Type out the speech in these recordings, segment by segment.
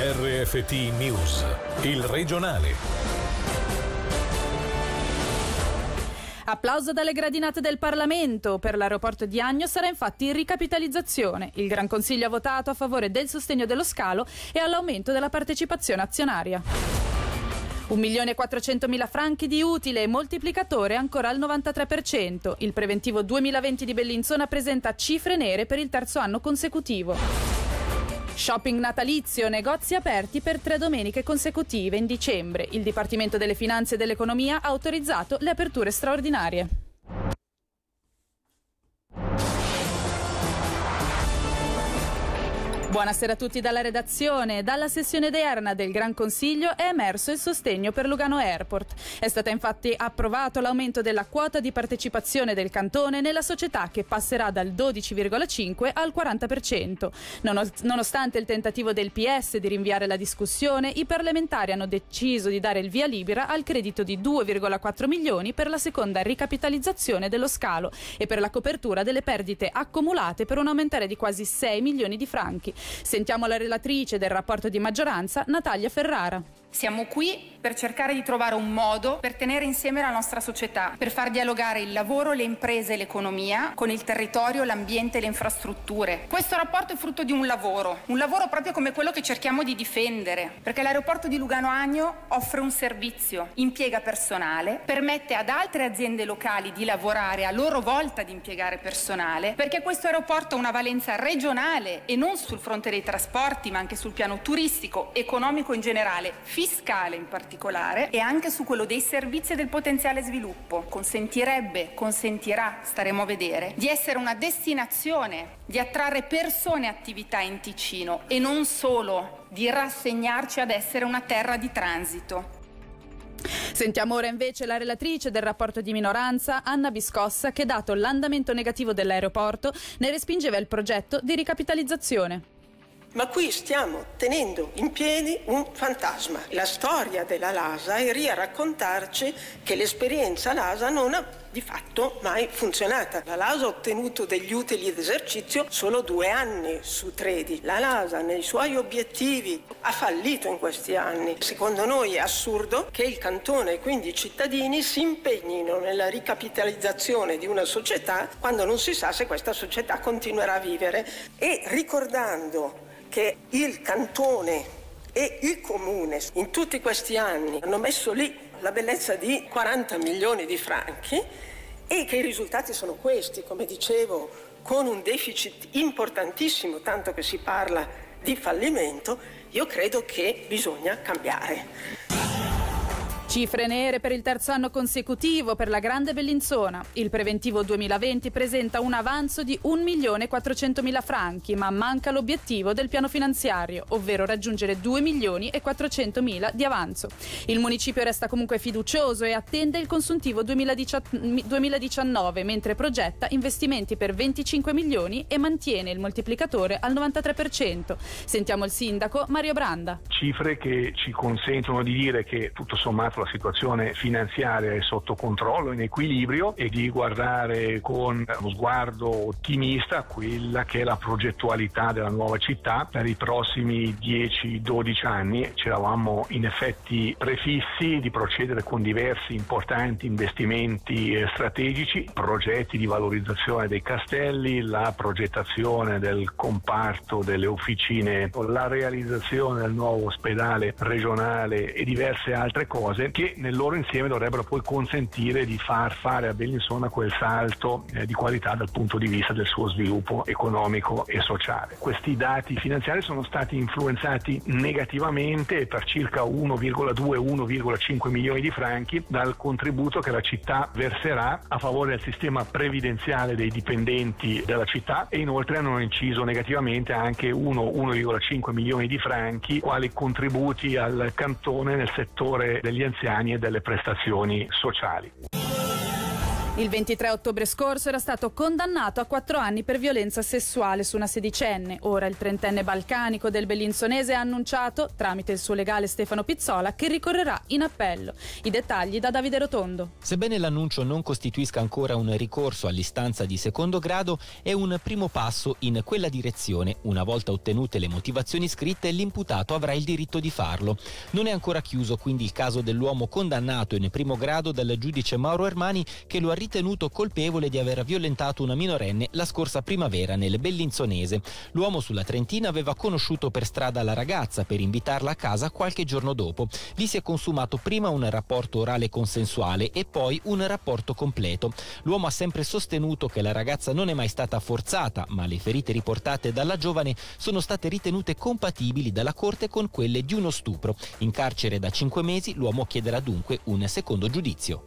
RFT News, il regionale. Applauso dalle gradinate del Parlamento. Per l'aeroporto di Agno sarà infatti in ricapitalizzazione. Il Gran Consiglio ha votato a favore del sostegno dello scalo e all'aumento della partecipazione azionaria. 1.400.000 franchi di utile e moltiplicatore ancora al 93%. Il preventivo 2020 di Bellinzona presenta cifre nere per il terzo anno consecutivo. Shopping natalizio, negozi aperti per 3 domeniche consecutive in dicembre. Il Dipartimento delle Finanze e dell'Economia ha autorizzato le aperture straordinarie. Buonasera a tutti dalla redazione. Dalla sessione odierna del Gran Consiglio è emerso il sostegno per Lugano Airport. È stato infatti approvato l'aumento della quota di partecipazione del Cantone nella società, che passerà dal 12,5 al 40%. Nonostante il tentativo del PS di rinviare la discussione, i parlamentari hanno deciso di dare il via libera al credito di 2,4 milioni per la seconda ricapitalizzazione dello scalo e per la copertura delle perdite accumulate per un aumentare di quasi 6 milioni di franchi. Sentiamo la relatrice del rapporto di maggioranza, Natalia Ferrara. Siamo qui per cercare di trovare un modo per tenere insieme la nostra società, per far dialogare il lavoro, le imprese e l'economia con il territorio, l'ambiente e le infrastrutture. Questo rapporto è frutto di un lavoro proprio come quello che cerchiamo di difendere, perché l'aeroporto di Lugano Agno offre un servizio, impiega personale, permette ad altre aziende locali di lavorare, a loro volta di impiegare personale, perché questo aeroporto ha una valenza regionale e non sul fronte dei trasporti, ma anche sul piano turistico, economico in generale, fiscale in particolare, e anche su quello dei servizi e del potenziale sviluppo. Consentirà, staremo a vedere, di essere una destinazione, di attrarre persone e attività in Ticino e non solo di rassegnarci ad essere una terra di transito. Sentiamo ora invece la relatrice del rapporto di minoranza, Anna Biscossa, che, dato l'andamento negativo dell'aeroporto, ne respingeva il progetto di ricapitalizzazione. Ma qui stiamo tenendo in piedi un fantasma. La storia della LASA è lì a raccontarci che l'esperienza LASA non ha di fatto mai funzionata. La LASA ha ottenuto degli utili d'esercizio solo 2 anni su 13. La LASA nei suoi obiettivi ha fallito in questi anni. Secondo noi è assurdo che il Cantone e quindi i cittadini si impegnino nella ricapitalizzazione di una società quando non si sa se questa società continuerà a vivere. E ricordando che il Cantone e il Comune in tutti questi anni hanno messo lì la bellezza di 40 milioni di franchi e che i risultati sono questi, come dicevo, con un deficit importantissimo, tanto che si parla di fallimento, io credo che bisogna cambiare. Cifre nere per il terzo anno consecutivo per la Grande Bellinzona. Il preventivo 2020 presenta un avanzo di 1.400.000 franchi, ma manca l'obiettivo del piano finanziario, ovvero raggiungere 2.400.000 di avanzo. Il municipio resta comunque fiducioso e attende il consuntivo 2019, mentre progetta investimenti per 25 milioni e mantiene il moltiplicatore al 93%. Sentiamo il sindaco Mario Branda. Cifre che ci consentono di dire che tutto sommato la situazione finanziaria è sotto controllo, in equilibrio, e di guardare con uno sguardo ottimista quella che è la progettualità della nuova città per i prossimi 10-12 anni. C'eravamo in effetti prefissi di procedere con diversi importanti investimenti strategici, progetti di valorizzazione dei castelli, la progettazione del comparto delle officine, la realizzazione del nuovo ospedale regionale e diverse altre cose che nel loro insieme dovrebbero poi consentire di far fare a Bellinzona quel salto di qualità dal punto di vista del suo sviluppo economico e sociale. Questi dati finanziari sono stati influenzati negativamente per circa 1,2-1,5 milioni di franchi dal contributo che la città verserà a favore del sistema previdenziale dei dipendenti della città, e inoltre hanno inciso negativamente anche 1,5 milioni di franchi quali contributi al Cantone nel settore degli anziani e delle prestazioni sociali. Il 23 ottobre scorso era stato condannato a 4 anni per violenza sessuale su una sedicenne. Ora il trentenne balcanico del bellinzonese ha annunciato, tramite il suo legale Stefano Pizzola, che ricorrerà in appello. I dettagli da Davide Rotondo. Sebbene l'annuncio non costituisca ancora un ricorso all'istanza di secondo grado, è un primo passo in quella direzione. Una volta ottenute le motivazioni scritte, l'imputato avrà il diritto di farlo. Non è ancora chiuso quindi il caso dell'uomo condannato in primo grado dal giudice Mauro Ermani, che lo ha ritenuto colpevole di aver violentato una minorenne la scorsa primavera nel bellinzonese. L'uomo sulla trentina aveva conosciuto per strada la ragazza per invitarla a casa qualche giorno dopo. Lì si è consumato prima un rapporto orale consensuale e poi un rapporto completo. L'uomo ha sempre sostenuto che la ragazza non è mai stata forzata, ma le ferite riportate dalla giovane sono state ritenute compatibili dalla Corte con quelle di uno stupro. In carcere da 5 mesi, l'uomo chiederà dunque un secondo giudizio.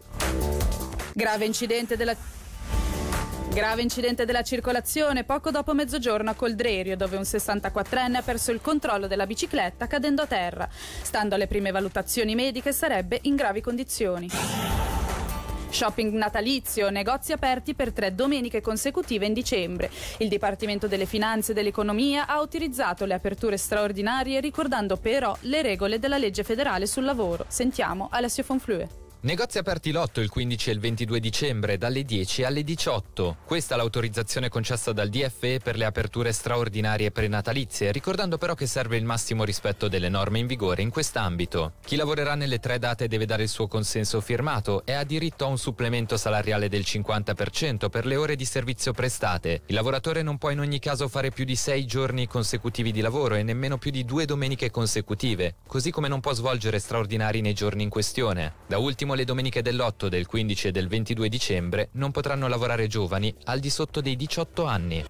Grave incidente della circolazione poco dopo mezzogiorno a Coldrerio, dove un 64enne ha perso il controllo della bicicletta cadendo a terra. Stando alle prime valutazioni mediche sarebbe in gravi condizioni. Shopping natalizio, negozi aperti per 3 domeniche consecutive in dicembre. Il Dipartimento delle Finanze e dell'Economia ha autorizzato le aperture straordinarie, ricordando però le regole della legge federale sul lavoro. Sentiamo Alessio Fonflue. Negozi aperti l'8, il 15 e il 22 dicembre, dalle 10 alle 18. Questa è l'autorizzazione concessa dal DFE per le aperture straordinarie prenatalizie, ricordando però che serve il massimo rispetto delle norme in vigore in quest'ambito. Chi lavorerà nelle 3 date deve dare il suo consenso firmato e ha diritto a un supplemento salariale del 50% per le ore di servizio prestate. Il lavoratore non può in ogni caso fare più di 6 giorni consecutivi di lavoro e nemmeno più di 2 domeniche consecutive, così come non può svolgere straordinari nei giorni in questione. Da ultimo, le domeniche dell'8, del 15 e del 22 dicembre non potranno lavorare giovani al di sotto dei 18 anni.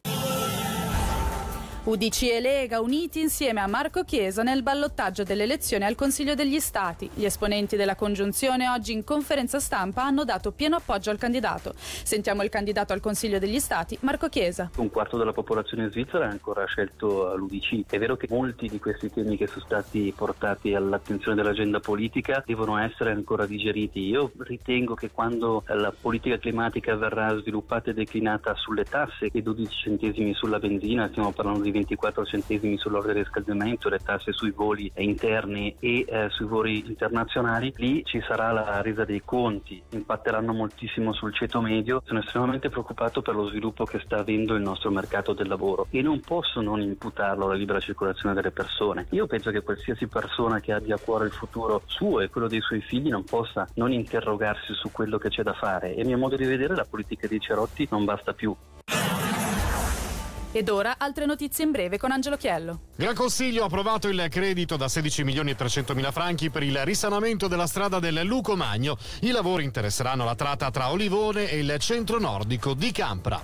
UDC e Lega uniti insieme a Marco Chiesa nel ballottaggio delle elezioni al Consiglio degli Stati. Gli esponenti della congiunzione oggi in conferenza stampa hanno dato pieno appoggio al candidato. Sentiamo il candidato al Consiglio degli Stati, Marco Chiesa. 1/4 della popolazione svizzera ha ancora scelto l'UDC. È vero che molti di questi temi che sono stati portati all'attenzione dell'agenda politica devono essere ancora digeriti. Io ritengo che quando la politica climatica verrà sviluppata e declinata sulle tasse, e 12 centesimi sulla benzina, stiamo parlando di 24 centesimi sull'olio di riscaldamento, le tasse sui voli interni e sui voli internazionali, lì ci sarà la resa dei conti, impatteranno moltissimo sul ceto medio. Sono estremamente preoccupato per lo sviluppo che sta avendo il nostro mercato del lavoro e non posso non imputarlo alla libera circolazione delle persone. Io penso che qualsiasi persona che abbia a cuore il futuro suo e quello dei suoi figli non possa non interrogarsi su quello che c'è da fare, e a mio modo di vedere la politica dei cerotti non basta più. Ed ora altre notizie in breve con Angelo Chiello. Gran Consiglio ha approvato il credito da 16.300.000 franchi per il risanamento della strada del Lucomagno. I lavori interesseranno la tratta tra Olivone e il centro nordico di Campra.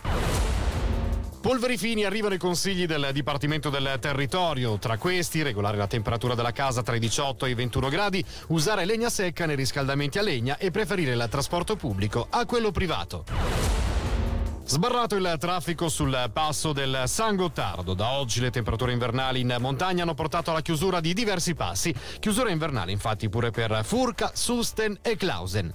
Polveri fini arrivano i consigli del Dipartimento del Territorio. Tra questi, regolare la temperatura della casa tra i 18 e i 21 gradi, usare legna secca nei riscaldamenti a legna e preferire il trasporto pubblico a quello privato. Sbarrato il traffico sul passo del San Gottardo. Da oggi le temperature invernali in montagna hanno portato alla chiusura di diversi passi. Chiusura invernale infatti pure per Furka, Susten e Klausen.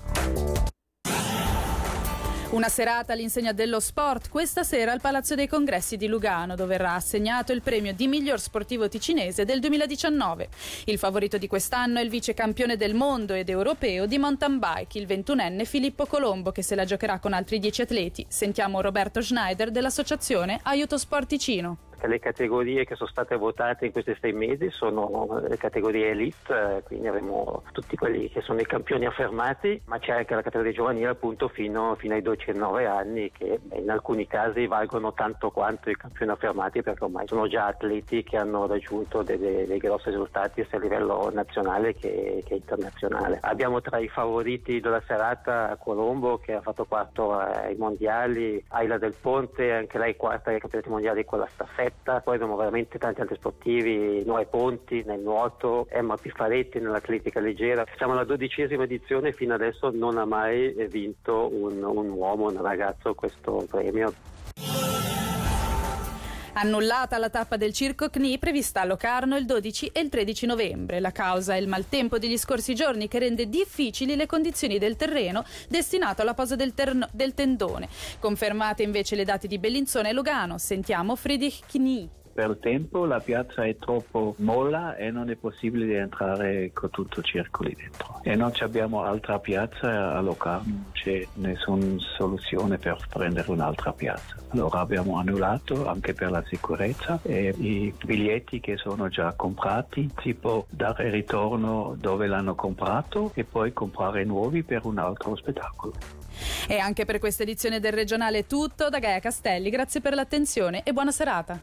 Una serata all'insegna dello sport questa sera al Palazzo dei Congressi di Lugano, dove verrà assegnato il premio di miglior sportivo ticinese del 2019. Il favorito di quest'anno è il vice campione del mondo ed europeo di mountain bike, il 21enne Filippo Colombo, che se la giocherà con altri 10 atleti. Sentiamo Roberto Schneider dell'associazione Aiuto Sport Ticino. Le categorie che sono state votate in questi 6 mesi sono le categorie elite, quindi avremo tutti quelli che sono i campioni affermati, ma c'è anche la categoria giovanile, appunto fino ai 19 anni, che in alcuni casi valgono tanto quanto i campioni affermati, perché ormai sono già atleti che hanno raggiunto dei grossi risultati sia a livello nazionale che internazionale. Abbiamo tra i favoriti della serata Colombo, che ha fatto 4 ai mondiali, Ayla del Ponte, anche lei 4 ai campionati mondiali con la staffetta. Poi abbiamo veramente tanti altri sportivi, Noè Ponti nel nuoto, Emma Piffaretti nell'atletica leggera. Siamo alla 12ª edizione, fino adesso non ha mai vinto un uomo, un ragazzo questo premio. Annullata la tappa del circo CNI prevista a Locarno il 12 e il 13 novembre. La causa è il maltempo degli scorsi giorni che rende difficili le condizioni del terreno destinato alla posa del tendone. Confermate invece le date di Bellinzona e Lugano. Sentiamo Friedrich CNI. Per il tempo la piazza è troppo molla e non è possibile entrare con tutto il circo lì dentro. E non abbiamo altra piazza a Locarno, non c'è nessuna soluzione per prendere un'altra piazza. Allora abbiamo annullato anche per la sicurezza e i biglietti che sono già comprati si può dare ritorno dove l'hanno comprato e poi comprare nuovi per un altro spettacolo. E anche per questa edizione del Regionale è tutto da Gaia Castelli, grazie per l'attenzione e buona serata.